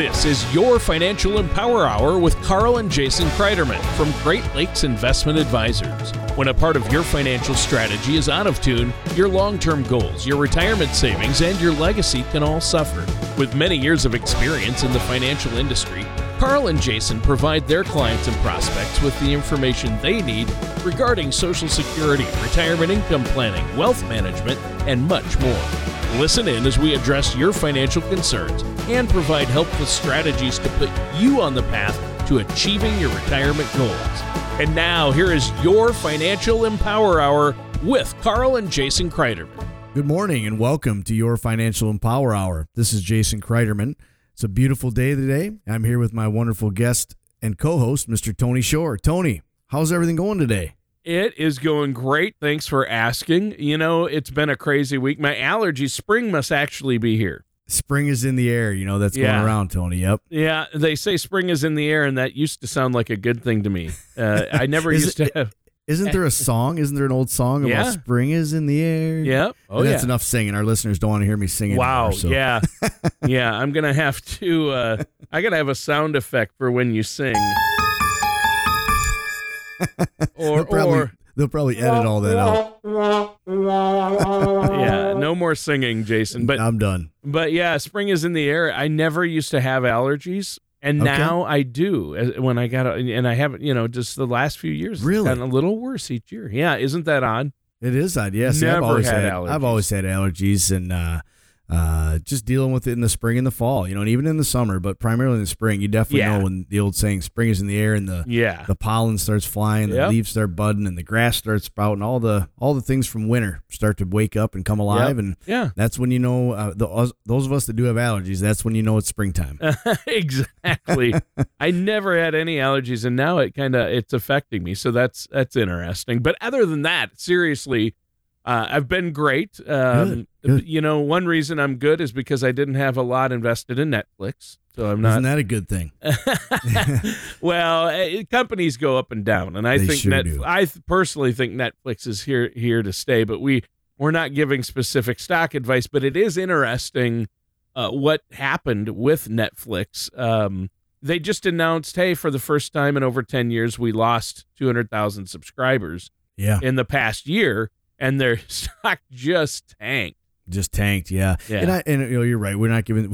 This is your Financial Empower Hour with Carl and Jason Kreiderman from Great Lakes Investment Advisors. When a part of your financial strategy is out of tune, your long-term goals, your retirement savings, and your legacy can all suffer. With many years of experience in the financial industry, Carl and Jason provide their clients and prospects with the information they need regarding Social Security, retirement income planning, wealth management, and much more. Listen in as we address your financial concerns and provide helpful strategies to put you on the path to achieving your retirement goals. And now, here is your Financial Empower Hour with Carl and Jason Kreiderman. Good morning and welcome to your Financial Empower Hour. This is Jason Kreiderman. It's a beautiful day today. I'm here with my wonderful guest and co-host, Mr. Tony Shore. Tony, how's everything going today? It is going great. Thanks for asking. You know, it's been a crazy week. My allergies, spring must actually be here. Spring is in the air. You know, that's going around, Tony. Yep. Yeah, they say spring is in the air, and that used to sound like a good thing to me. I never used to have... Isn't there a song? Isn't there an old song about spring is in the air? Yep. Oh, that's enough singing. Our listeners don't want to hear me singing. Wow. Anymore, so. Yeah. Yeah. I'm going to have to, I got to have a sound effect for when you sing. They'll probably edit all that out. Yeah. No more singing, Jason. But I'm done. But yeah, spring is in the air. I never used to have allergies. And now I do when I got, and I haven't, you know, just the last few years. Really? It's gotten a little worse each year. Yeah. Isn't that odd? It is odd. Yes. Yeah, I've always had allergies and just dealing with it in the spring and the fall, you know, and even in the summer, but primarily in the spring, you definitely know when the old saying spring is in the air and the pollen starts flying, the leaves start budding and the grass starts sprouting, all the things from winter start to wake up and come alive. Yep. And that's when, you know, those of us that do have allergies, that's when, you know, it's springtime. Exactly. I never had any allergies and now it's affecting me. So that's interesting. But other than that, seriously, I've been great. Good. You know, one reason I'm good is because I didn't have a lot invested in Netflix. So I'm not. Isn't that a good thing? Well, companies go up and down. And I think I personally think Netflix is here to stay, but we're not giving specific stock advice, but it is interesting what happened with Netflix. They just announced, hey, for the first time in over 10 years, we lost 200,000 subscribers in the past year. And their stock just tanked. Yeah. And you know, you're right. We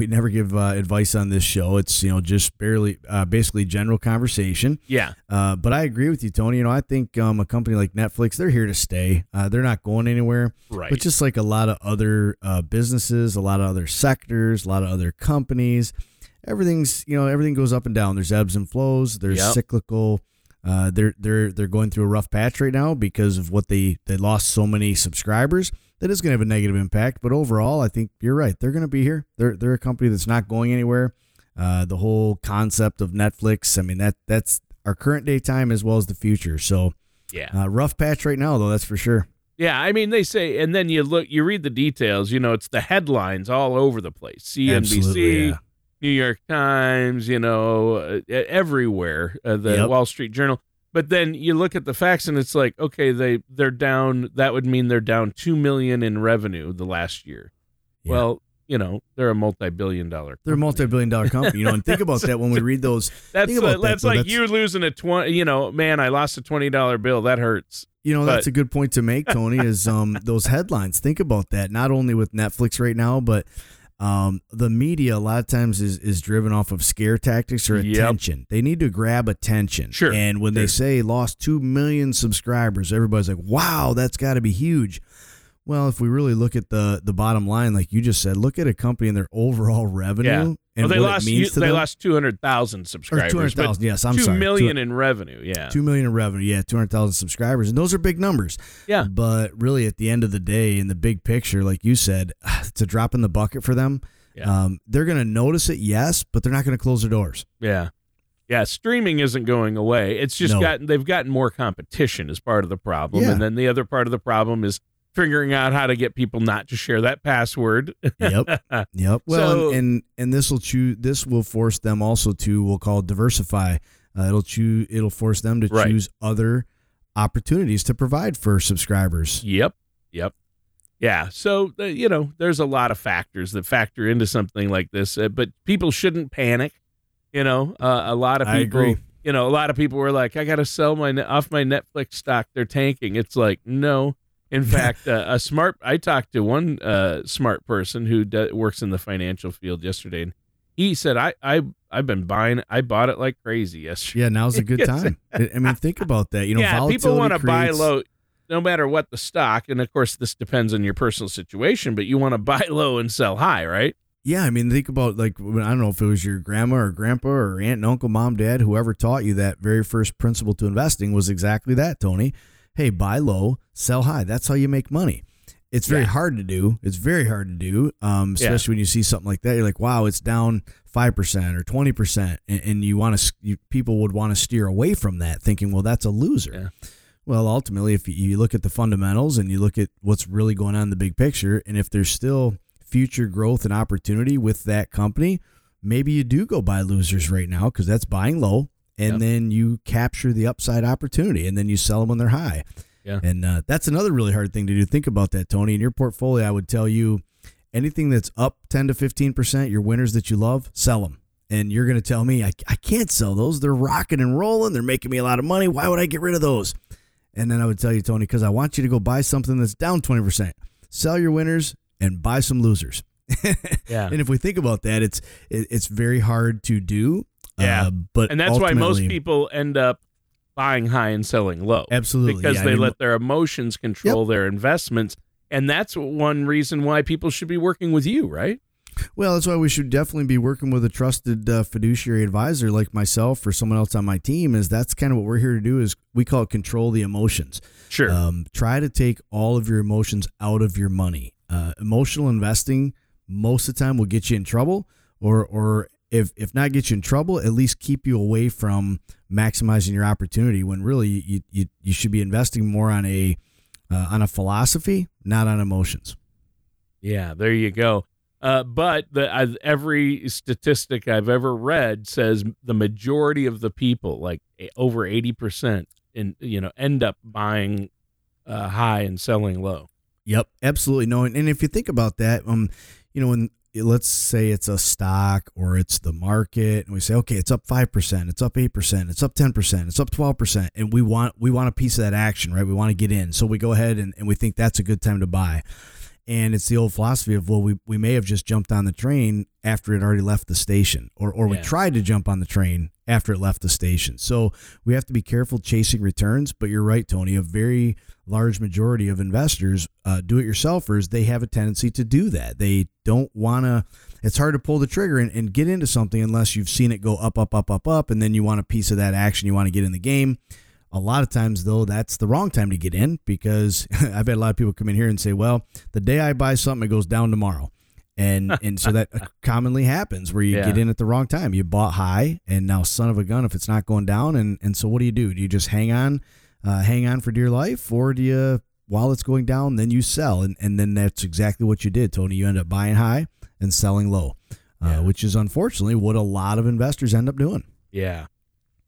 never give advice on this show. It's, you know, just barely, basically general conversation. Yeah. But I agree with you, Tony. You know, I think a company like Netflix, they're here to stay. They're not going anywhere. Right. But just like a lot of other businesses, a lot of other sectors, a lot of other companies, everything goes up and down. There's ebbs and flows. There's cyclical. They're going through a rough patch right now because of what they lost so many subscribers. That is going to have a negative impact. But overall, I think you're right. They're going to be here. They're a company that's not going anywhere. The whole concept of Netflix. I mean, that's our current day time as well as the future. So rough patch right now, though, that's for sure. Yeah. I mean, they say, and then you read the details, you know, it's the headlines all over the place. CNBC. Yeah. New York Times, you know, everywhere, the Wall Street Journal. But then you look at the facts and it's like, okay, they're down. That would mean they're down $2 million in revenue the last year. Yeah. Well, you know, they're a multi-billion-dollar company. You know, and think about that when we read those. That's you losing a 20, you know, man, I lost a $20 bill. That hurts. You know, that's a good point to make, Tony, is those headlines. Think about that, not only with Netflix right now, but... the media a lot of times is driven off of scare tactics or attention. They need to grab attention. Sure. And when they say lost 2 million subscribers, everybody's like, wow, that's got to be huge. Well, if we really look at the bottom line, like you just said, look at a company and their overall revenue. Yeah. And well, they lost 200,000 subscribers. 200,000, yes, I'm sorry. 2 million in revenue, yeah. 2 million in revenue, yeah, 200,000 subscribers. And those are big numbers. Yeah. But really, at the end of the day, in the big picture, like you said, it's a drop in the bucket for them. Yeah. They're going to notice it, yes, but they're not going to close their doors. Yeah. Yeah, streaming isn't going away. It's just they've gotten more competition as part of the problem. Yeah. And then the other part of the problem is figuring out how to get people not to share that password. Yep. Well, so, and this will force them also to, we'll call it, diversify. It'll force them to choose other opportunities to provide for subscribers. Yep. Yeah. So, you know, there's a lot of factors that factor into something like this, but people shouldn't panic. You know, a lot of people, I agree. You know, a lot of people were like, I got to sell off my Netflix stock. They're tanking. It's like, no. In fact, I talked to one smart person who works in the financial field yesterday, and he said, I bought it like crazy yesterday. Yeah. Now's a good time. I mean, think about that. You know, yeah, people want to buy low. No matter what the stock, and of course this depends on your personal situation, but you want to buy low and sell high, right? Yeah, I mean, think about, like, I don't know if it was your grandma or grandpa or aunt and uncle, mom, dad, whoever taught you that very first principle to investing was exactly that, Tony. Hey, buy low, sell high. That's how you make money. It's very hard to do. It's very hard to do, especially when you see something like that. You're like, wow, it's down 5% or 20%, and you want to. People would want to steer away from that, thinking, well, that's a loser. Yeah. Well, ultimately, if you look at the fundamentals and you look at what's really going on in the big picture, and if there's still future growth and opportunity with that company, maybe you do go buy losers right now because that's buying low, and then you capture the upside opportunity, and then you sell them when they're high. Yeah. And that's another really hard thing to do. Think about that, Tony. In your portfolio, I would tell you anything that's up 10 to 15%, your winners that you love, sell them. And you're going to tell me, I can't sell those. They're rocking and rolling. They're making me a lot of money. Why would I get rid of those? And then I would tell you, Tony, because I want you to go buy something that's down 20%. Sell your winners and buy some losers. Yeah. And if we think about that, it's very hard to do. Yeah. But and that's why most people end up buying high and selling low. Absolutely. Because they let their emotions control their investments. And that's one reason why people should be working with you, right? Well, that's why we should definitely be working with a trusted fiduciary advisor like myself or someone else on my team. Is that's kind of what we're here to do, is we call it control the emotions. Sure. Try to take all of your emotions out of your money. Emotional investing most of the time will get you in trouble, or if not get you in trouble, at least keep you away from maximizing your opportunity when really you should be investing more on a philosophy, not on emotions. Yeah, there you go. But every statistic I've ever read says the majority of the people, like over 80%, end up buying high and selling low. Yep, absolutely. No, and if you think about that, when let's say it's a stock or it's the market, and we say, okay, it's up 5%, it's up 8%, it's up 10%, it's up 12%, and we want a piece of that action, right? We want to get in, so we go ahead and we think that's a good time to buy. And it's the old philosophy of, well, we may have just jumped on the train after it already left the station, or we tried to jump on the train after it left the station. So we have to be careful chasing returns. But you're right, Tony, a very large majority of investors, do-it-yourselfers, they have a tendency to do that. They don't want to. It's hard to pull the trigger and get into something unless you've seen it go up, up, up, up, up, and then you want a piece of that action. You want to get in the game. A lot of times, though, that's the wrong time to get in, because I've had a lot of people come in here and say, well, the day I buy something, it goes down tomorrow. And so that commonly happens where you get in at the wrong time. You bought high, and now, son of a gun, if it's not going down. And so what do? Do you just hang on for dear life, or do you, while it's going down, then you sell? And then that's exactly what you did, Tony. You end up buying high and selling low, which is unfortunately what a lot of investors end up doing. Yeah.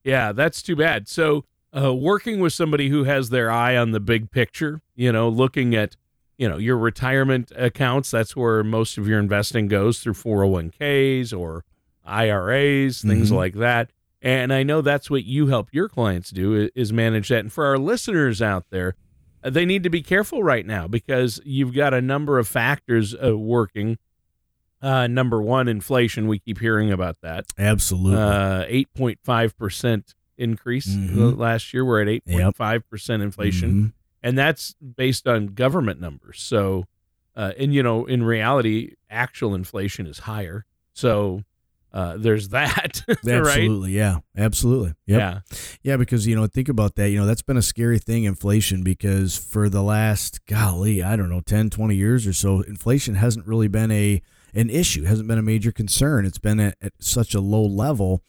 Yeah, that's too bad. So, working with somebody who has their eye on the big picture, looking at, your retirement accounts, that's where most of your investing goes, through 401ks or IRAs, things like that. And I know that's what you help your clients do, is manage that. And for our listeners out there, they need to be careful right now, because you've got a number of factors working. Number one, inflation. We keep hearing about that. Absolutely. 8.5% increase last year. We're at 8.5% inflation, and that's based on government numbers. So, in reality, actual inflation is higher. So, there's that. Absolutely. Right? Yeah, absolutely. Yep. Yeah. Because, think about that, that's been a scary thing, inflation, because for the last, golly, I don't know, 10, 20 years or so, inflation hasn't really been an issue, hasn't been a major concern. It's been at such a low level.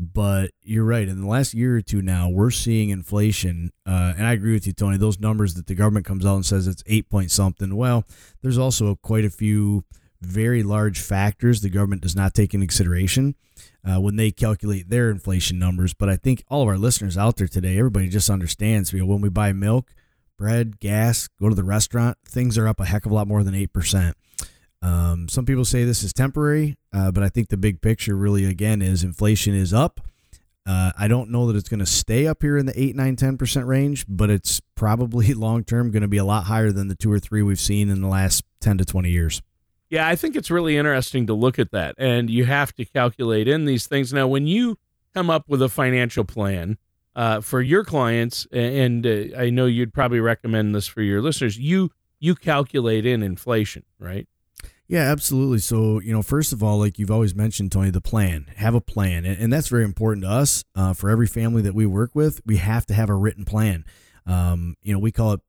But you're right. In the last year or two now, we're seeing inflation. And I agree with you, Tony, those numbers that the government comes out and says it's 8 point something. Well, there's also quite a few very large factors the government does not take into consideration when they calculate their inflation numbers. But I think all of our listeners out there today, everybody just understands, when we buy milk, bread, gas, go to the restaurant, things are up a heck of a lot more than 8%. Some people say this is temporary, but I think the big picture really, again, is inflation is up. I don't know that it's going to stay up here in the 8, 9, 10% range, but it's probably long-term going to be a lot higher than the 2 or 3 we've seen in the last 10 to 20 years. Yeah, I think it's really interesting to look at that, and you have to calculate in these things. Now, when you come up with a financial plan for your clients, and I know you'd probably recommend this for your listeners, you calculate in inflation, right? Yeah, absolutely. So, first of all, like you've always mentioned, Tony, the plan, have a plan. And that's very important to us. For every family that we work with, we have to have a written plan. We call it,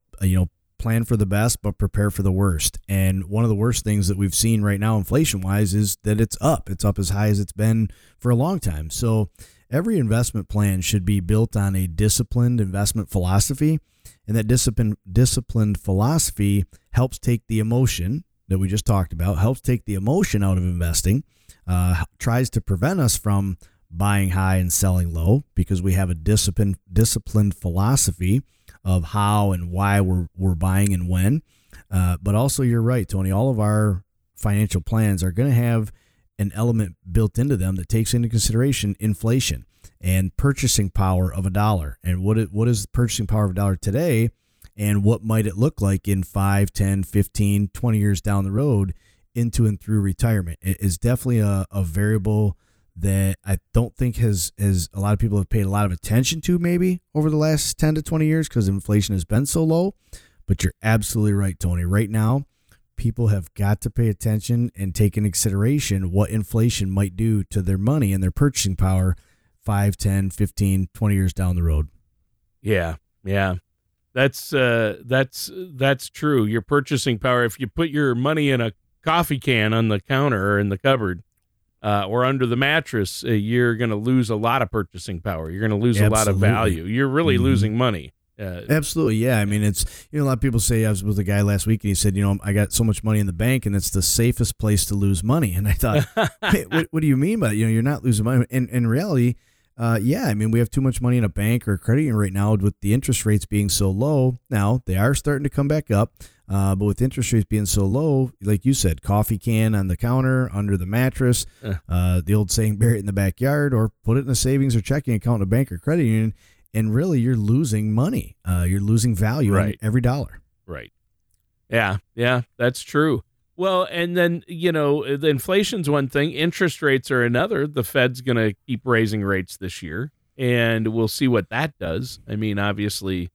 plan for the best, but prepare for the worst. And one of the worst things that we've seen right now, inflation wise, is that it's up. It's up as high as it's been for a long time. So every investment plan should be built on a disciplined investment philosophy. And that disciplined philosophy helps take the emotion that we just talked about, helps take the emotion out of investing, tries to prevent us from buying high and selling low because we have a disciplined philosophy of how and why we're buying and when. But also you're right, Tony, all of our financial plans are going to have an element built into them that takes into consideration inflation and purchasing power of a dollar. And what is the purchasing power of a dollar today? And what might it look like in 5, 10, 15, 20 years down the road into and through retirement? It is definitely a variable that I don't think has a lot of people have paid a lot of attention to maybe over the last 10 to 20 years because inflation has been so low. But you're absolutely right, Tony. Right now, people have got to pay attention and take into consideration what inflation might do to their money and their purchasing power 5, 10, 15, 20 years down the road. Yeah. That's true. Your purchasing power, if you put your money in a coffee can on the counter or in the cupboard or under the mattress, you're going to lose a lot of purchasing power. You're going to lose a lot of value. You're really losing money. Absolutely. Yeah. I mean, it's, a lot of people say, I was with a guy last week and he said, I got so much money in the bank and it's the safest place to lose money. And I thought, hey, what do you mean by that? You're not losing money. And in reality, we have too much money in a bank or credit union right now with the interest rates being so low. Now, they are starting to come back up, but with interest rates being so low, like you said, coffee can on the counter, under the mattress, the old saying, bury it in the backyard, or put it in a savings or checking account in a bank or credit union, and really you're losing money. You're losing value on every dollar. Right. Yeah, that's true. Well, and then, the inflation's one thing. Interest rates are another. The Fed's going to keep raising rates this year, and we'll see what that does. I mean, obviously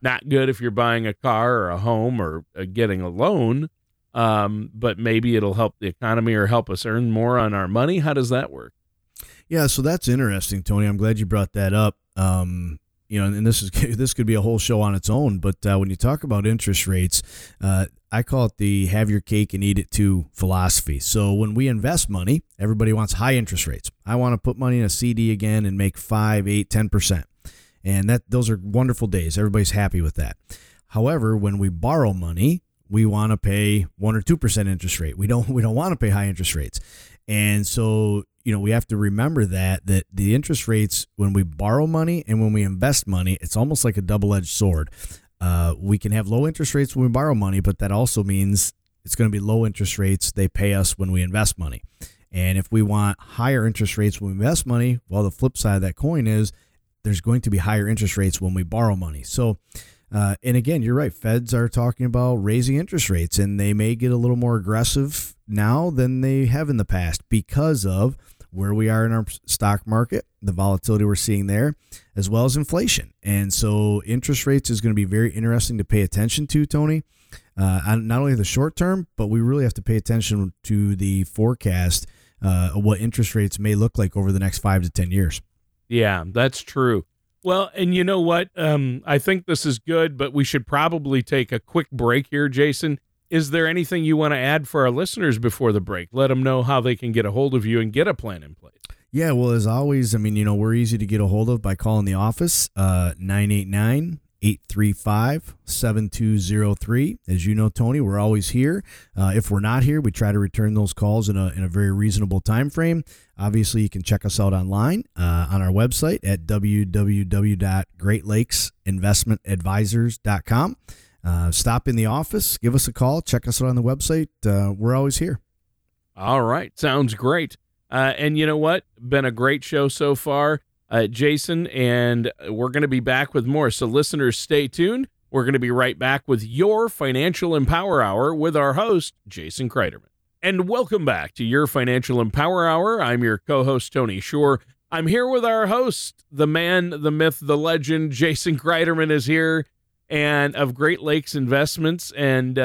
not good if you're buying a car or a home or getting a loan, but maybe it'll help the economy or help us earn more on our money. How does that work? Yeah, so that's interesting, Tony. I'm glad you brought that up. And this could be a whole show on its own, but when you talk about interest rates, I call it the have your cake and eat it too philosophy. So when we invest money, everybody wants high interest rates. I want to put money in a CD again and make 5, 8, 10%. And those are wonderful days. Everybody's happy with that. However, when we borrow money, we want to pay 1 or 2% interest rate. We don't want to pay high interest rates. And so, we have to remember that the interest rates when we borrow money and when we invest money, it's almost like a double-edged sword. We can have low interest rates when we borrow money, but that also means it's going to be low interest rates they pay us when we invest money. And if we want higher interest rates when we invest money, well, the flip side of that coin is there's going to be higher interest rates when we borrow money. So, and again, you're right. Feds are talking about raising interest rates, and they may get a little more aggressive now than they have in the past because of where we are in our stock market, the volatility we're seeing there, as well as inflation. And so interest rates is going to be very interesting to pay attention to, Tony, not only the short term, but we really have to pay attention to the forecast, what interest rates may look like over the next 5 to 10 years. Yeah, that's true. Well, and you know what? I think this is good, but we should probably take a quick break here, Jason. Is there anything you want to add for our listeners before the break? Let them know how they can get a hold of you and get a plan in place. Yeah, well, as always, we're easy to get a hold of by calling the office, 835-7203. As you know, Tony, we're always here. If we're not here, we try to return those calls in a very reasonable time frame. Obviously, you can check us out online on our website at www.greatlakesinvestmentadvisors.com. Stop in the office, give us a call, check us out on the website. We're always here. All right. Sounds great. And you know what? Been a great show so far, Jason, and we're going to be back with more. So listeners, stay tuned. We're going to be right back with your Financial Empower Hour with our host, Jason Kreiderman. And welcome back to your Financial Empower Hour. I'm your co-host, Tony Shore. I'm here with our host, the man, the myth, the legend, Jason Kreiderman is here. And of Great Lakes Investments. And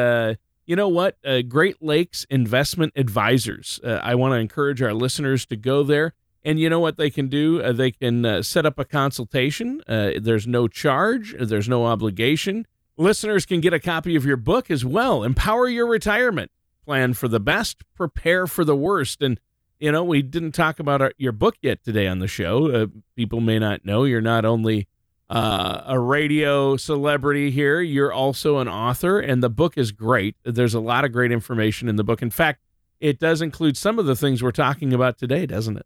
you know what? Great Lakes Investment Advisors. I want to encourage our listeners to go there. And you know what they can do? They can set up a consultation. There's no charge. There's no obligation. Listeners can get a copy of your book as well. Empower Your Retirement. Plan for the best. Prepare for the worst. And, you know, we didn't talk about your book yet today on the show. People may not know you're not only a radio celebrity here. You're also an author, and the book is great. There's a lot of great information in the book. In fact, it does include some of the things we're talking about today, doesn't it?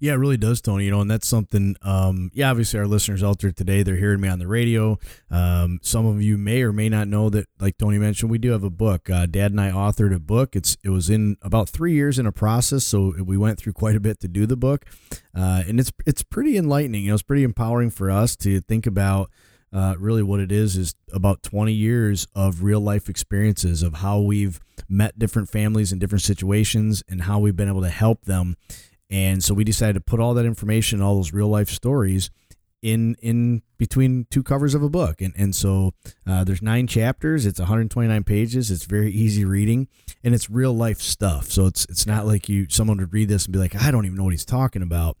Yeah, it really does, Tony. You know, and that's something, obviously our listeners out there today, they're hearing me on the radio. Some of you may or may not know that, like Tony mentioned, we do have a book. Dad and I authored a book. It was in about 3 years in a process. So we went through quite a bit to do the book. And it's pretty enlightening. You know, it's pretty empowering for us to think about really what it is about 20 years of real life experiences of how we've met different families in different situations and how we've been able to help them. And so we decided to put all that information, all those real life stories in between two covers of a book. And so there's 9 chapters. It's 129 pages. It's very easy reading and it's real life stuff. So it's not like someone would read this and be like, I don't even know what he's talking about.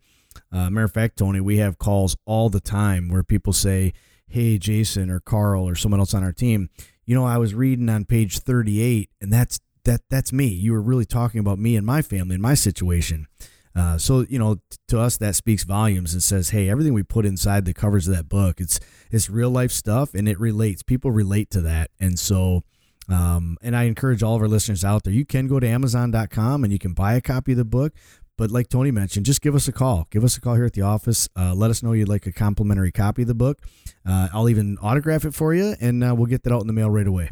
Matter of fact, Tony, we have calls all the time where people say, hey, Jason or Carl or someone else on our team, you know, I was reading on page 38 and that's me. You were really talking about me and my family and my situation. So, you know, to us, that speaks volumes and says, hey, everything we put inside the covers of that book, it's real life stuff and it relates. People relate to that. And so, and I encourage all of our listeners out there, you can go to Amazon.com and you can buy a copy of the book. But like Tony mentioned, just give us a call. Give us a call here at the office. Let us know you'd like a complimentary copy of the book. I'll even autograph it for you and we'll get that out in the mail right away.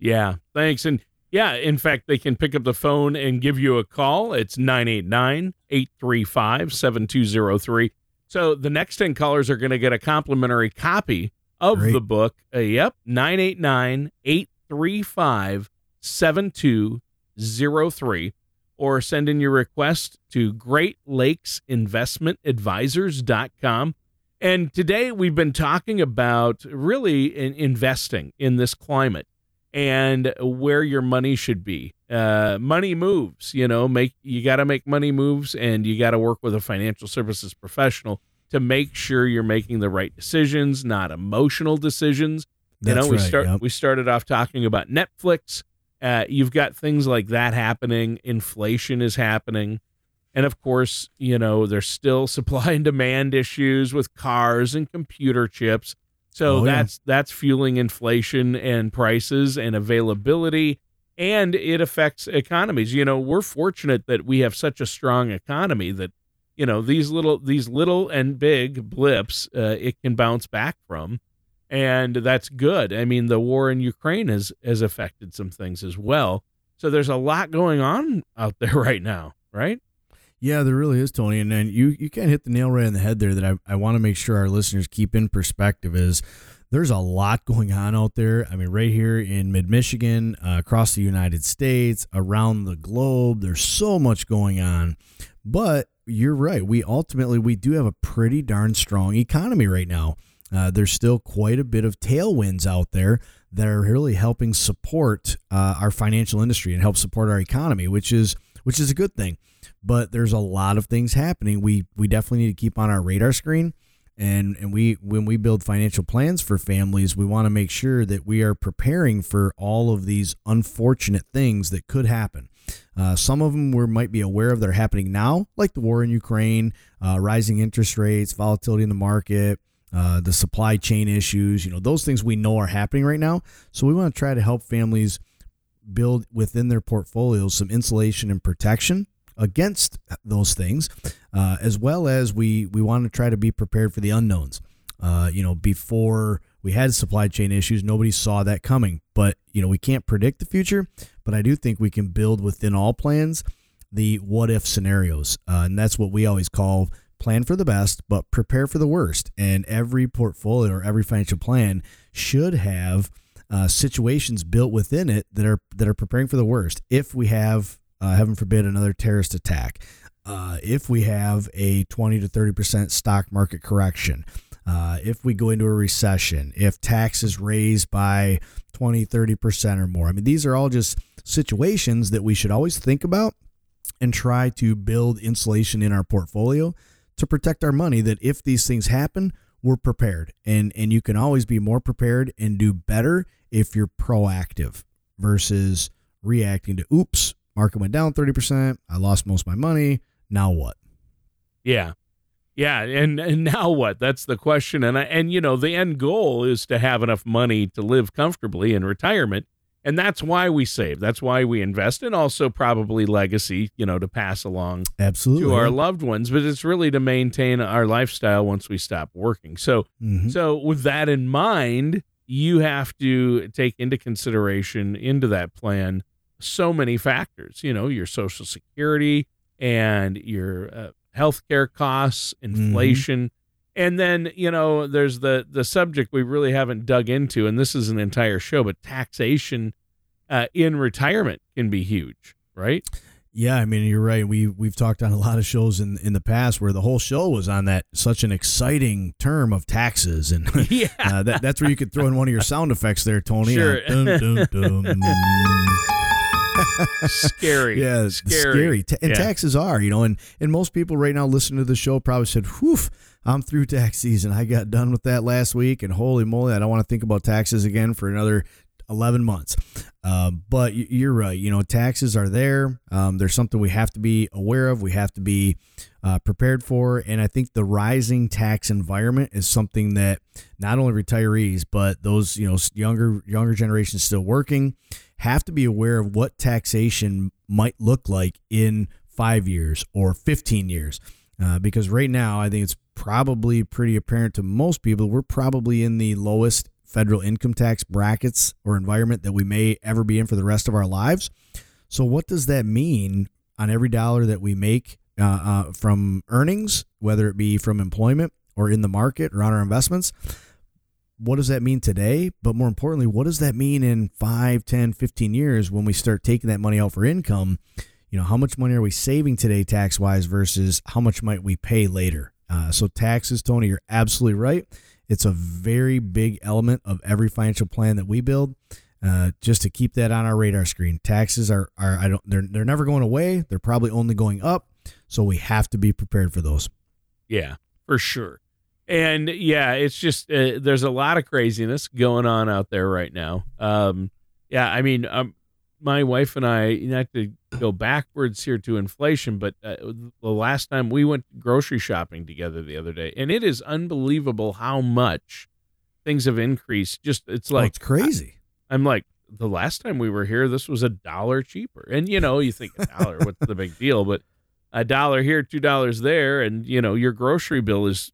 Yeah, thanks. And yeah, in fact, they can pick up the phone and give you a call. It's 989-835-7203. So the next 10 callers are going to get a complimentary copy of the book. 989-835-7203. Or send in your request to greatlakesinvestmentadvisors.com. And today we've been talking about really investing in this climate. And where your money should be. Money moves, you know, you got to make money moves and you got to work with a financial services professional to make sure you're making the right decisions, not emotional decisions. We started off talking about Netflix. You've got things like that happening. Inflation is happening. And of course, you know, there's still supply and demand issues with cars and computer chips. So that's fueling inflation and prices and availability, and it affects economies. You know, we're fortunate that we have such a strong economy that, you know, these little and big blips, it can bounce back from, and that's good. I mean, the war in Ukraine has affected some things as well. So there's a lot going on out there right now, right? Yeah, there really is, Tony. And then you kind of hit the nail right on the head there that I want to make sure our listeners keep in perspective is there's a lot going on out there. I mean, right here in mid-Michigan, across the United States, around the globe, there's so much going on. But you're right. We do have a pretty darn strong economy right now. There's still quite a bit of tailwinds out there that are really helping support our financial industry and help support our economy, which is a good thing. But there's a lot of things happening. We definitely need to keep on our radar screen. And when we build financial plans for families, we want to make sure that we are preparing for all of these unfortunate things that could happen. Some of them we might be aware of that are happening now, like the war in Ukraine, rising interest rates, volatility in the market, the supply chain issues, you know, those things we know are happening right now. So we want to try to help families build within their portfolios some insulation and protection against those things, as well as we want to try to be prepared for the unknowns. You know, before we had supply chain issues, nobody saw that coming. But, you know, we can't predict the future, but I do think we can build within all plans the what if scenarios. And that's what we always call plan for the best, but prepare for the worst. And every portfolio or every financial plan should have situations built within it that are preparing for the worst. If we have, heaven forbid, another terrorist attack, if we have a 20 to 30% stock market correction, if we go into a recession, if taxes raise by 20, 30% or more. I mean, these are all just situations that we should always think about and try to build insulation in our portfolio to protect our money, that if these things happen, we're prepared. And you can always be more prepared and do better if you're proactive versus reacting to, oops, market went down 30%. I lost most of my money. Now what? Yeah. Yeah, and now what? That's the question. And you know, the end goal is to have enough money to live comfortably in retirement, and that's why we save. That's why we invest, and also probably legacy, you know, to pass along absolutely to our loved ones. But it's really to maintain our lifestyle once we stop working. So, So with that in mind, you have to take into consideration into that plan so many factors. You know, your Social Security and your healthcare costs, inflation. And then, you know, there's the subject we really haven't dug into, and this is an entire show, but taxation in retirement can be huge, right? Yeah, I mean, you're right. We've talked on a lot of shows in the past where the whole show was on that, such an exciting term of taxes. And that's where you could throw in one of your sound effects there, Tony. Sure. Scary. Yeah, scary. Taxes are, you know, and most people right now listening to the show probably said, whew, I'm through tax season. I got done with that last week, and holy moly, I don't want to think about taxes again for another 11 months. But you're right. You know, taxes are there. There's something we have to be aware of. We have to be prepared for. And I think the rising tax environment is something that not only retirees, but those, you know, younger generations still working have to be aware of what taxation might look like in 5 years or 15 years. Because right now, I think it's probably pretty apparent to most people, we're probably in the lowest federal income tax brackets or environment that we may ever be in for the rest of our lives. So what does that mean on every dollar that we make from earnings, whether it be from employment or in the market or on our investments? What does that mean today? But more importantly, what does that mean in 5, 10, 15 years when we start taking that money out for income? You know, how much money are we saving today tax-wise versus how much might we pay later? So taxes, Tony, you're absolutely right. It's a very big element of every financial plan that we build. Just to keep that on our radar screen, taxes they're never going away. They're probably only going up. So we have to be prepared for those. Yeah, for sure. And yeah, it's just, there's a lot of craziness going on out there right now. I mean, my wife and I, not to go backwards here to inflation, but the last time we went grocery shopping together the other day, and it is unbelievable how much things have increased. Just, it's like, it's crazy. I'm like, the last time we were here, this was $1 cheaper. And you know, you think $1, what's the big deal? But $1 here, $2 there. And you know, your grocery bill is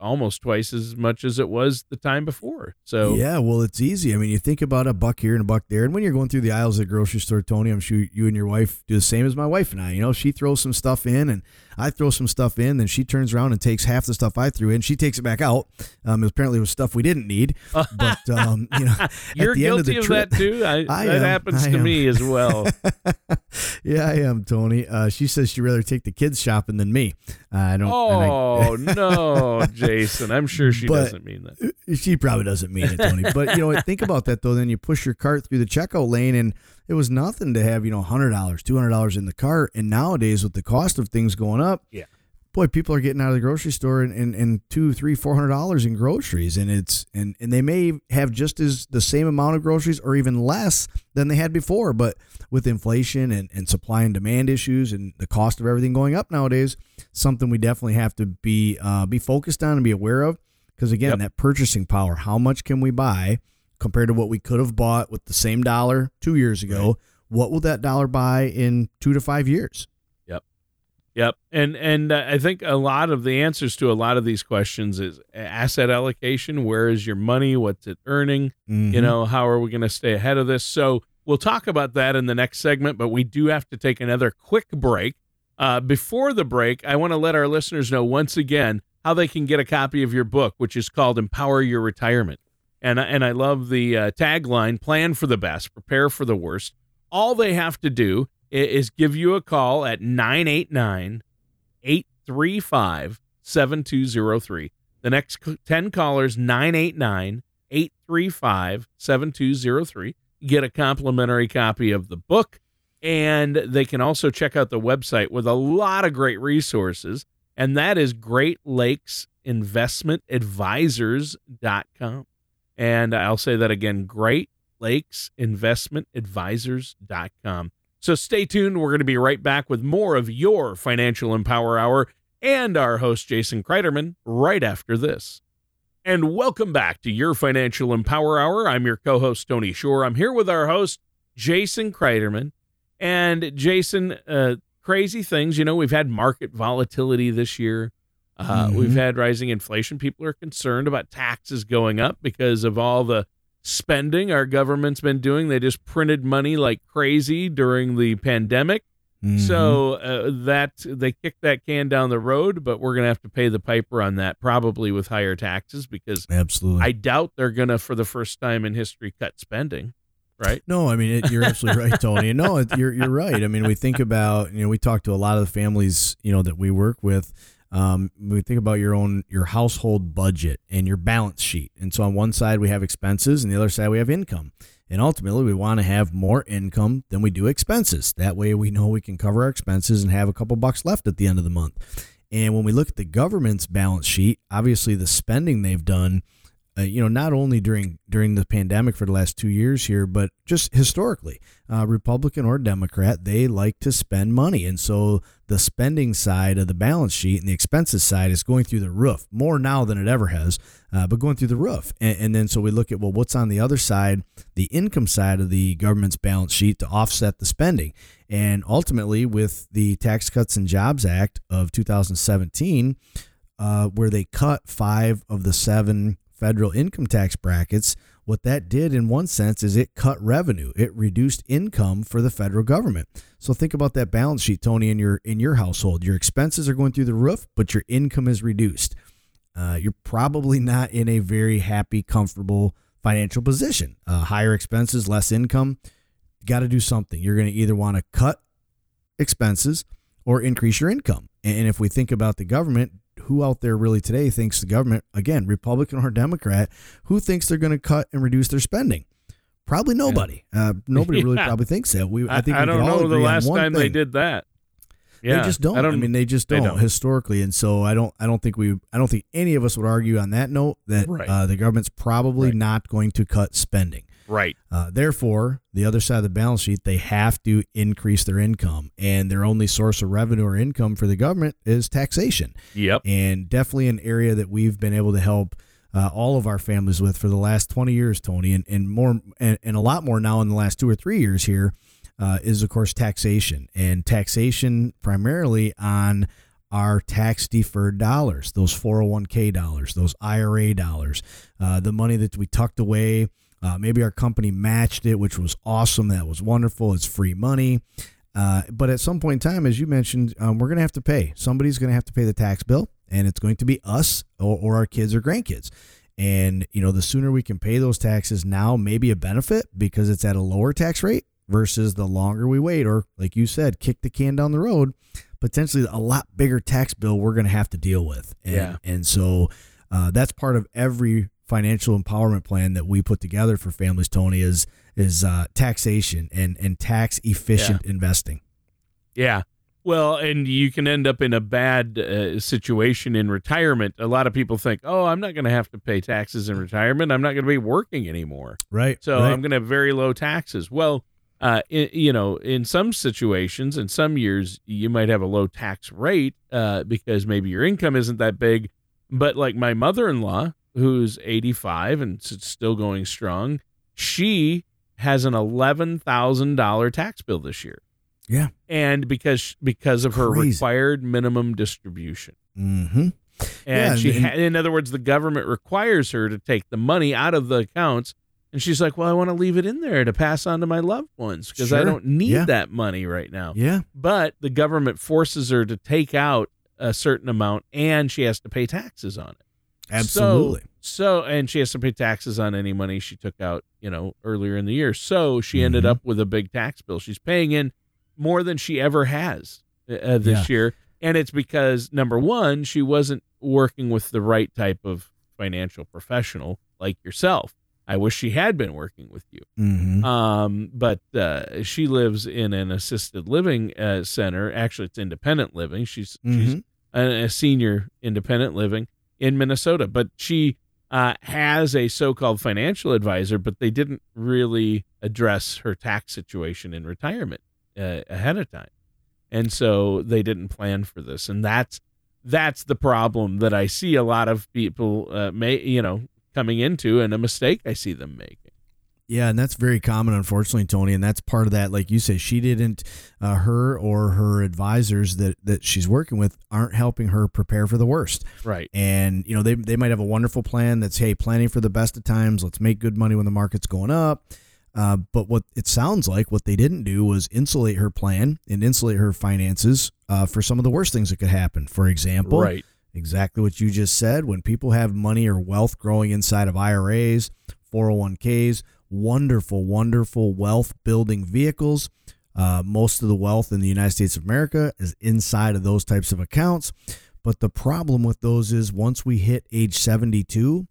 almost twice as much as it was the time before. So yeah, well, it's easy. I mean, you think about a buck here and a buck there, and when you're going through the aisles at the grocery store, Tony, I'm sure you and your wife do the same as my wife and I. You know, she throws some stuff in, and I throw some stuff in, then she turns around and takes half the stuff I threw in. She takes it back out. Apparently, it was stuff we didn't need. But you know, you're at the guilty end of the trip, that too. That happens to me as well. Yeah, I am, Tony. She says she'd rather take the kids shopping than me. No. Oh, Jason, I'm sure she doesn't mean that. She probably doesn't mean it, Tony. But, you know, think about that, though. Then you push your cart through the checkout lane, and it was nothing to have, you know, $100, $200 in the cart. And nowadays, with the cost of things going up, boy, people are getting out of the grocery store and $200, $300, $400 in groceries. And it's and they may have just as the same amount of groceries or even less than they had before. But with inflation and supply and demand issues and the cost of everything going up nowadays, something we definitely have to be focused on and be aware of. Because again, that purchasing power, how much can we buy compared to what we could have bought with the same dollar 2 years ago? Right. What will that dollar buy in 2 to 5 years? Yep. And I think a lot of the answers to a lot of these questions is asset allocation. Where is your money? What's it earning? Mm-hmm. You know, how are we going to stay ahead of this? So we'll talk about that in the next segment, but we do have to take another quick break. Before the break, I want to let our listeners know once again how they can get a copy of your book, which is called Empower Your Retirement. And I love the tagline, plan for the best, prepare for the worst. All they have to do is give you a call at 989-835-7203. The next 10 callers, 989-835-7203, get a complimentary copy of the book. And they can also check out the website with a lot of great resources. And that is Great Lakes Investment Advisors.com. And I'll say that again, Great Lakes Investment Advisors.com. So stay tuned. We're going to be right back with more of your Financial Empower Hour and our host, Jason Kreiderman, right after this. And welcome back to your Financial Empower Hour. I'm your co-host, Tony Shore. I'm here with our host, Jason Kreiderman. And Jason, crazy things. You know, we've had market volatility this year. We've had rising inflation. People are concerned about taxes going up because of all the spending our government's been doing. They just printed money like crazy during the pandemic. So that they kicked that can down the road, but we're going to have to pay the piper on that, probably with higher taxes, because I doubt they're going to, for the first time in history, cut spending. Right? No, I mean, you're absolutely right, Tony. No, you're right. I mean, we think about, you know, we talk to a lot of the families, you know, that we work with. We think about your household budget and your balance sheet. And so on one side we have expenses and the other side we have income. And ultimately we want to have more income than we do expenses. That way we know we can cover our expenses and have a couple bucks left at the end of the month. And when we look at the government's balance sheet, obviously the spending they've done, you know, not only during the pandemic for the last 2 years here, but just historically, Republican or Democrat, they like to spend money. And so the spending side of the balance sheet and the expenses side is going through the roof, more now than it ever has, but going through the roof. And then so we look at, well, what's on the other side, the income side of the government's balance sheet to offset the spending. And ultimately with the Tax Cuts and Jobs Act of 2017, where they cut 5 of the 7 federal income tax brackets, what that did in one sense is it cut revenue. It reduced income for the federal government. So think about that balance sheet, Tony, in your household. Your expenses are going through the roof, but your income is reduced. You're probably not in a very happy, comfortable financial position. Higher expenses, less income. You got to do something. You're going to either want to cut expenses or increase your income. And if we think about the government, who out there really today thinks the government, again, Republican or Democrat, who thinks they're going to cut and reduce their spending? Probably nobody. Nobody really probably thinks that. I think we don't know the last time they did that. Yeah. They just don't. They just don't historically. And so I don't think any of us would argue on that note that the government's probably not going to cut spending. Right. Therefore, the other side of the balance sheet, they have to increase their income, and their only source of revenue or income for the government is taxation. Yep. And definitely an area that we've been able to help all of our families with for the last 20 years, Tony, and a lot more now in the last 2 or 3 years here is, of course, taxation primarily on our tax deferred dollars, those 401k dollars, those IRA dollars, the money that we tucked away. Maybe our company matched it, which was awesome. That was wonderful. It's free money. But at some point in time, as you mentioned, we're going to have to pay. Somebody's going to have to pay the tax bill, and it's going to be us or our kids or grandkids. And, you know, the sooner we can pay those taxes now may be a benefit because it's at a lower tax rate versus the longer we wait or, like you said, kick the can down the road, potentially a lot bigger tax bill we're going to have to deal with. And so that's part of every financial empowerment plan that we put together for families, Tony, is taxation and tax efficient investing. Yeah. Well, and you can end up in a bad situation in retirement. A lot of people think, oh, I'm not going to have to pay taxes in retirement. I'm not going to be working anymore. Right. So I'm going to have very low taxes. Well, in some situations, in some years, you might have a low tax rate because maybe your income isn't that big. But like my mother-in-law, who's 85 and it's still going strong, she has an $11,000 tax bill this year. Yeah. And because of her required minimum distribution. Mm-hmm. And in other words, the government requires her to take the money out of the accounts. And she's like, well, I want to leave it in there to pass on to my loved ones because I don't need that money right now. Yeah. But the government forces her to take out a certain amount and she has to pay taxes on it. Absolutely. So, and she has to pay taxes on any money she took out, earlier in the year. So she ended up with a big tax bill. She's paying in more than she ever has this year. And it's because, number one, she wasn't working with the right type of financial professional like yourself. I wish she had been working with you. Mm-hmm. But she lives in an assisted living center. Actually, it's independent living. She's a senior independent living in Minnesota. But she has a so-called financial advisor, but they didn't really address her tax situation in retirement ahead of time. And so they didn't plan for this. And that's the problem that I see a lot of people coming into, and a mistake I see them making. Yeah, and that's very common, unfortunately, Tony. And that's part of that. Like you say, she didn't, her or her advisors that she's working with aren't helping her prepare for the worst. Right. And, they might have a wonderful plan that's, hey, planning for the best of times. Let's make good money when the market's going up. But what it sounds like what they didn't do was insulate her plan and insulate her finances for some of the worst things that could happen. For example, right, exactly what you just said, when people have money or wealth growing inside of IRAs, 401ks, wonderful, wonderful wealth building vehicles. Most of the wealth in the United States of America is inside of those types of accounts. But the problem with those is once we hit age 72,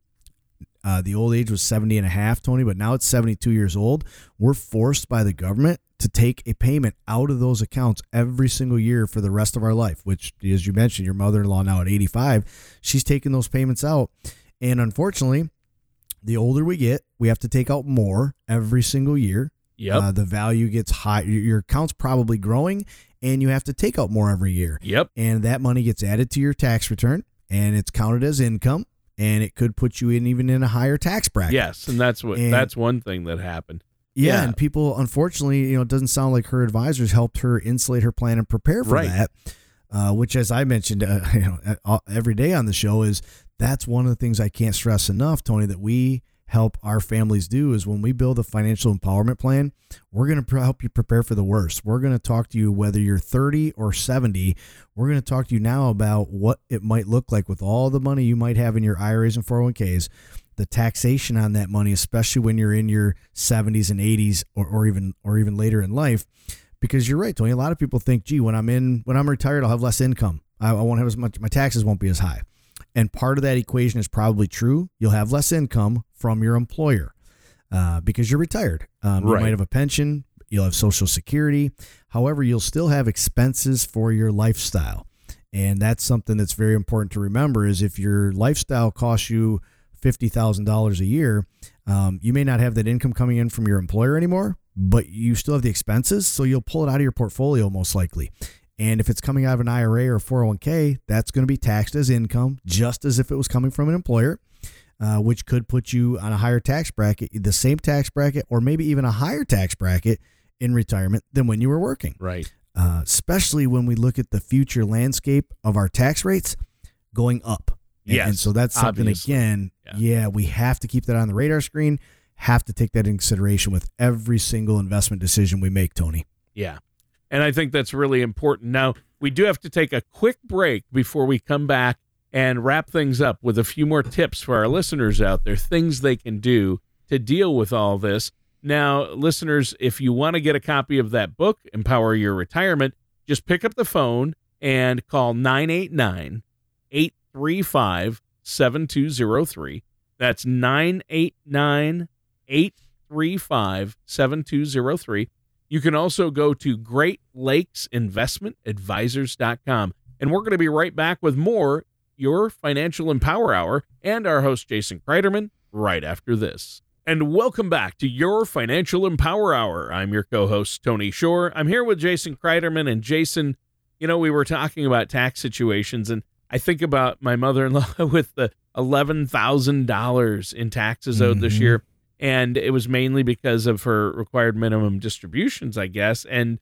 the old age was 70 and a half, Tony, but now it's 72 years old. We're forced by the government to take a payment out of those accounts every single year for the rest of our life, which, as you mentioned, your mother-in-law now at 85, she's taking those payments out. And unfortunately, the older we get, we have to take out more every single year. Yep. The value gets high. Your account's probably growing and you have to take out more every year. Yep. And that money gets added to your tax return and it's counted as income. And it could put you in even in a higher tax bracket. Yes, and that's one thing that happened. Yeah, and people, unfortunately, it doesn't sound like her advisors helped her insulate her plan and prepare for that, which, as I mentioned every day on the show, is that's one of the things I can't stress enough, Tony, that we help our families do is when we build a financial empowerment plan, we're going to help you prepare for the worst. We're going to talk to you whether you're 30 or 70. We're going to talk to you now about what it might look like with all the money you might have in your IRAs and 401ks, the taxation on that money, especially when you're in your 70s and 80s or even later in life. Because you're right, Tony, a lot of people think, gee, when I'm retired, I'll have less income. I won't have as much. My taxes won't be as high. And part of that equation is probably true. You'll have less income from your employer because you're retired. You might have a pension. You'll have Social Security. However, you'll still have expenses for your lifestyle. And that's something that's very important to remember is if your lifestyle costs you $50,000 a year, you may not have that income coming in from your employer anymore, but you still have the expenses. So you'll pull it out of your portfolio most likely. And if it's coming out of an IRA or 401k, that's going to be taxed as income, just as if it was coming from an employer, which could put you on a higher tax bracket, the same tax bracket, or maybe even a higher tax bracket in retirement than when you were working. Right. Especially when we look at the future landscape of our tax rates going up. Yes. And so that's something, obviously, again, we have to keep that on the radar screen, have to take that in consideration with every single investment decision we make, Tony. Yeah. And I think that's really important. Now, we do have to take a quick break before we come back and wrap things up with a few more tips for our listeners out there, things they can do to deal with all this. Now, listeners, if you want to get a copy of that book, Empower Your Retirement, just pick up the phone and call 989-835-7203. That's 989-835-7203. You can also go to greatlakesinvestmentadvisors.com. And we're going to be right back with more Your Financial Empower Hour and our host, Jason Kreiderman, right after this. And welcome back to Your Financial Empower Hour. I'm your co-host, Tony Shore. I'm here with Jason Kreiderman. And Jason, we were talking about tax situations, and I think about my mother-in-law with the $11,000 in taxes owed this year. And it was mainly because of her required minimum distributions, I guess. And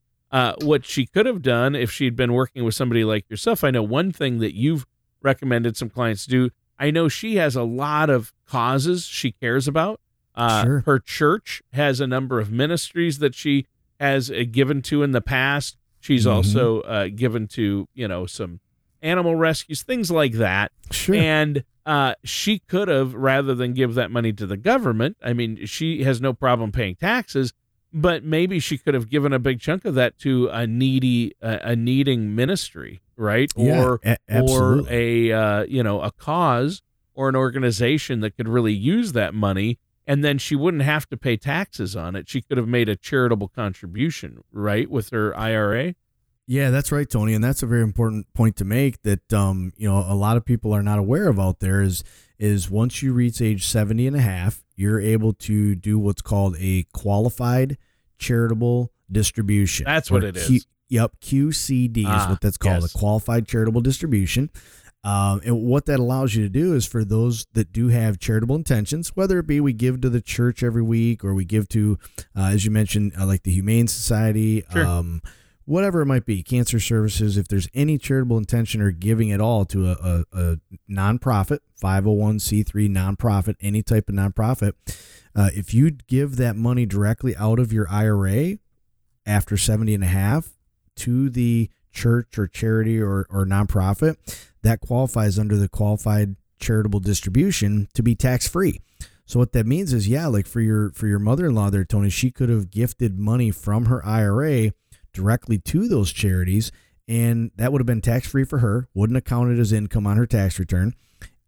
what she could have done if she'd been working with somebody like yourself, I know one thing that you've recommended some clients do. I know she has a lot of causes she cares about. Sure. Her church has a number of ministries that she has given to in the past. She's also given to, you know, some animal rescues, things like that. Sure. And she could have, rather than give that money to the government, I mean, she has no problem paying taxes, but maybe she could have given a big chunk of that to a needing ministry, right? Yeah, or a cause or an organization that could really use that money. And then she wouldn't have to pay taxes on it. She could have made a charitable contribution, right, with her IRA. Yeah, that's right, Tony. And that's a very important point to make that, a lot of people are not aware of out there is once you reach age 70 and a half, you're able to do what's called a qualified charitable distribution. That's what it is. Yep. QCD is what that's called, a qualified charitable distribution. And what that allows you to do is for those that do have charitable intentions, whether it be we give to the church every week or we give to, as you mentioned, like the Humane Society, whatever it might be, cancer services, if there's any charitable intention or giving at all to a nonprofit, 501c3 nonprofit, any type of nonprofit, if you give that money directly out of your IRA after 70 and a half to the church or charity or nonprofit, that qualifies under the qualified charitable distribution to be tax-free. So what that means is, like for your mother-in-law there, Tony, she could have gifted money from her IRA directly to those charities, and that would have been tax-free for her, wouldn't have counted as income on her tax return.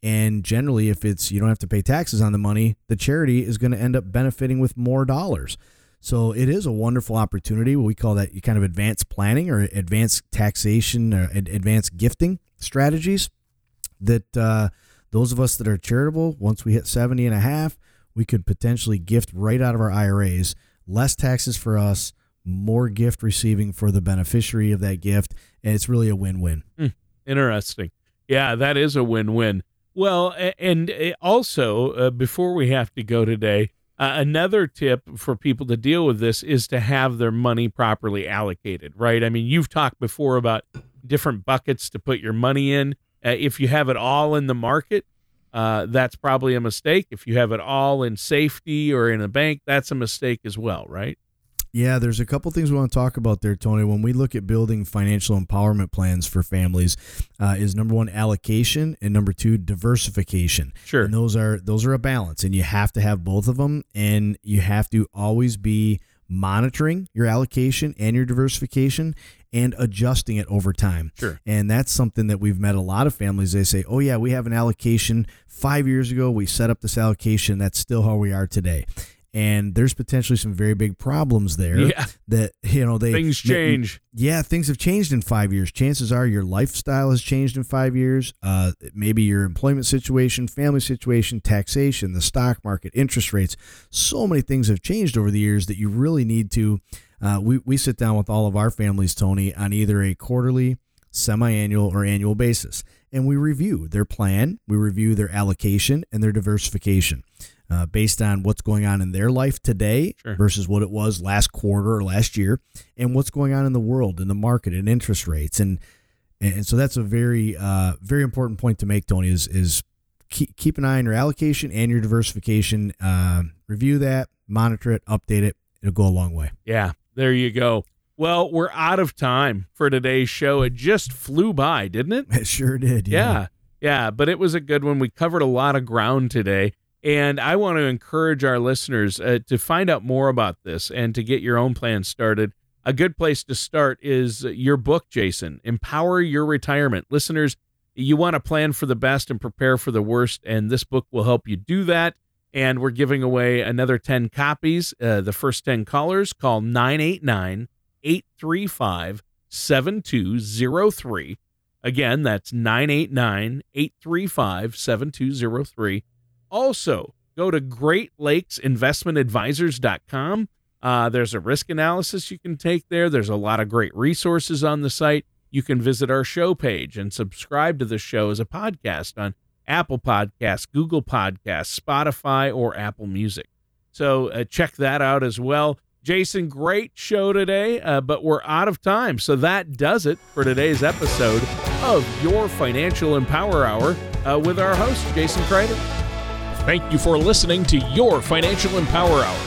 And generally, if it's you don't have to pay taxes on the money, the charity is going to end up benefiting with more dollars. So it is a wonderful opportunity. We call that kind of advanced planning or advanced taxation or advanced gifting strategies that those of us that are charitable, once we hit 70 and a half, we could potentially gift right out of our IRAs, less taxes for us, more gift receiving for the beneficiary of that gift. And it's really a win-win. Interesting. Yeah, that is a win-win. Well, and also before we have to go today, another tip for people to deal with this is to have their money properly allocated, right? I mean, you've talked before about different buckets to put your money in. If you have it all in the market, that's probably a mistake. If you have it all in safety or in a bank, that's a mistake as well, right? Yeah, there's a couple things we want to talk about there, Tony. When we look at building financial empowerment plans for families, is number one, allocation, and number two, diversification. Sure. And those are a balance, and you have to have both of them, and you have to always be monitoring your allocation and your diversification and adjusting it over time. Sure. And that's something that we've met a lot of families. They say, oh, yeah, we have an allocation 5 years ago. We set up this allocation. That's still how we are today. And there's potentially some very big problems there that, things change. Things have changed in 5 years. Chances are your lifestyle has changed in 5 years. Maybe your employment situation, family situation, taxation, the stock market, interest rates. So many things have changed over the years that you really need to. We sit down with all of our families, Tony, on either a quarterly, semi-annual, or annual basis. And we review their plan. We review their allocation and their diversification. Based on what's going on in their life today versus what it was last quarter or last year, and what's going on in the world, in the market, and interest rates, and so that's a very very important point to make, Tony. Is keep an eye on your allocation and your diversification. Review that, monitor it, update it. It'll go a long way. Yeah, there you go. Well, we're out of time for today's show. It just flew by, didn't it? It sure did. Yeah, but it was a good one. We covered a lot of ground today. And I want to encourage our listeners to find out more about this and to get your own plan started. A good place to start is your book, Jason, Empower Your Retirement. Listeners, you want to plan for the best and prepare for the worst, and this book will help you do that. And we're giving away another 10 copies. The first 10 callers, call 989-835-7203. Again, that's 989-835-7203. Also, go to greatlakesinvestmentadvisors.com. There's a risk analysis you can take there. There's a lot of great resources on the site. you can visit our show page and subscribe to the show as a podcast on Apple Podcasts, Google Podcasts, Spotify, or Apple Music. So check that out as well. Jason, great show today, but we're out of time. So that does it for today's episode of Your Financial Empower Hour with our host, Jason Kreiderman. Thank you for listening to Your Financial Empower Hour.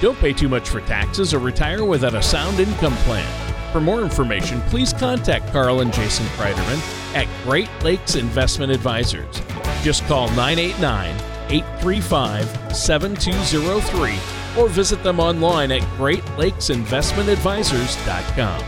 Don't pay too much for taxes or retire without a sound income plan. For more information, please contact Carl and Jason Kreiderman at Great Lakes Investment Advisors. Just call 989-835-7203 or visit them online at GreatLakesInvestmentAdvisors.com.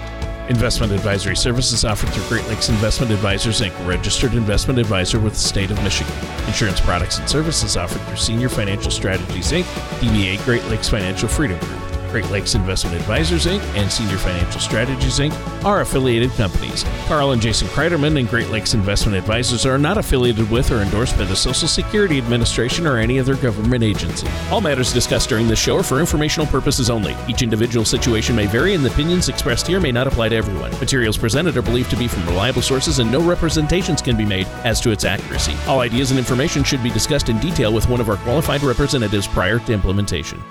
Investment advisory services offered through Great Lakes Investment Advisors, Inc., registered investment advisor with the state of Michigan. Insurance products and services offered through Senior Financial Strategies, Inc., DBA Great Lakes Financial Freedom Group. Great Lakes Investment Advisors, Inc. and Senior Financial Strategies, Inc. are affiliated companies. Carl and Jason Kreiderman and Great Lakes Investment Advisors are not affiliated with or endorsed by the Social Security Administration or any other government agency. All matters discussed during this show are for informational purposes only. Each individual situation may vary, and the opinions expressed here may not apply to everyone. Materials presented are believed to be from reliable sources, and no representations can be made as to its accuracy. All ideas and information should be discussed in detail with one of our qualified representatives prior to implementation.